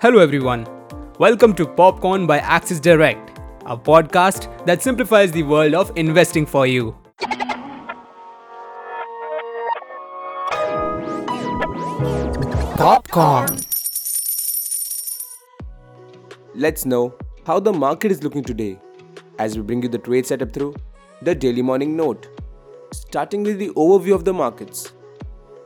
Hello everyone, welcome to Popcorn by Axis Direct, a podcast that simplifies the world of investing for you. Popcorn. Let's know how the market is looking today as we bring you the trade setup through the daily morning note. Starting with the overview of the markets.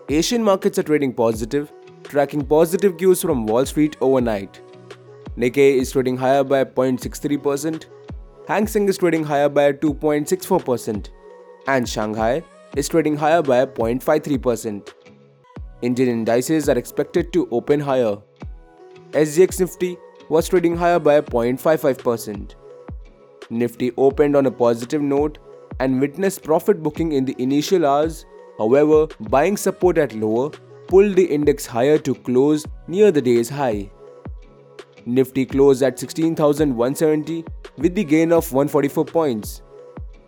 Asian markets are trading positive, tracking positive cues from Wall Street overnight. Nikkei is trading higher by 0.63%, Hang Seng is trading higher by 2.64%, and Shanghai is trading higher by 0.53%. Indian indices are expected to open higher. SGX Nifty was trading higher by 0.55%. Nifty opened on a positive note and witnessed profit booking in the initial hours. However, buying support at lower pulled the index higher to close near the day's high. Nifty closed at 16,170 with the gain of 144 points.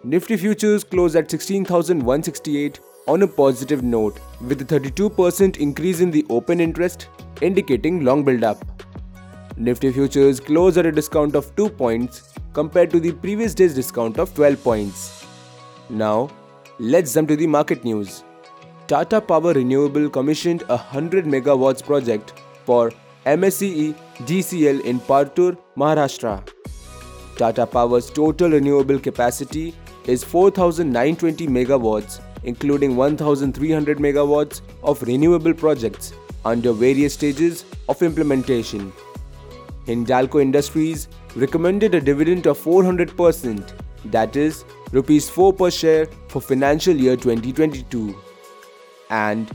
Nifty futures closed at 16,168 on a positive note with a 32% increase in the open interest, indicating long build-up. Nifty futures closed at a discount of 2 points compared to the previous day's discount of 12 points. Now, let's jump to the market news. Tata Power Renewable commissioned a 100 MW project for MSCE DCL in Partur, Maharashtra. Tata Power's total renewable capacity is 4,920 MW, including 1,300 MW of renewable projects under various stages of implementation. Hindalco Industries recommended a dividend of 400%, that is, Rs 4 per share for financial year 2022. And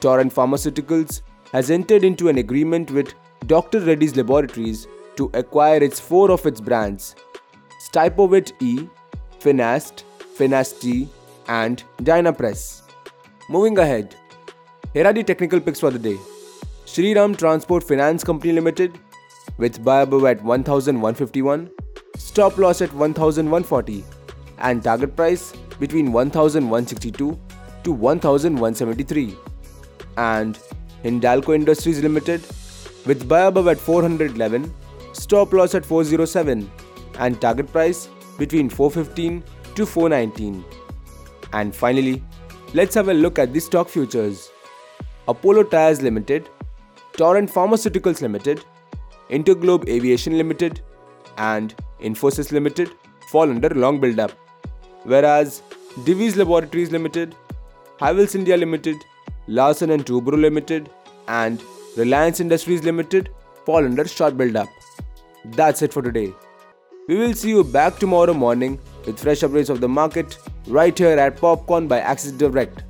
Torrent Pharmaceuticals has entered into an agreement with Dr. Reddy's Laboratories to acquire four of its brands, Stypovit E, Finast, Finasti, and Dynapress. Moving ahead, here are the technical picks for the day. Shriram Transport Finance Company Limited with buy above at 1,151, stop loss at 1,140, and target price between 1,162 to 1,173. And Hindalco Industries Limited with buy above at 411, stop loss at 407, and target price between 415 to 419. And finally, let's have a look at the stock futures. Apollo Tyres Limited, Torrent Pharmaceuticals Limited, Interglobe Aviation Limited, and Infosys Limited fall under long build-up, whereas Divi's Laboratories Limited, Havells India Limited, Larsen and Toubro Limited, and Reliance Industries Limited fall under short build-up. That's it for today. We will see you back tomorrow morning with fresh updates of the market right here at Popcorn by Axis Direct.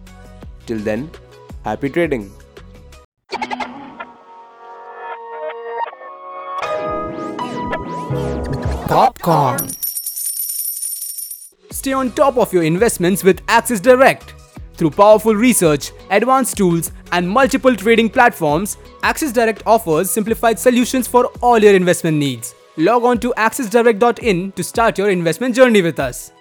Till then, happy trading. Popcorn. Stay on top of your investments with Axis Direct. Through powerful research, advanced tools, and multiple trading platforms, Axis Direct offers simplified solutions for all your investment needs. Log on to axisdirect.in to start your investment journey with us.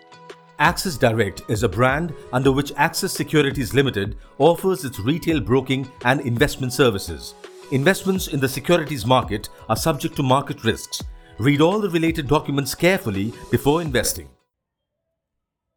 Axis Direct is a brand under which Access Securities Limited offers its retail broking and investment services. Investments in the securities market are subject to market risks. Read all the related documents carefully before investing.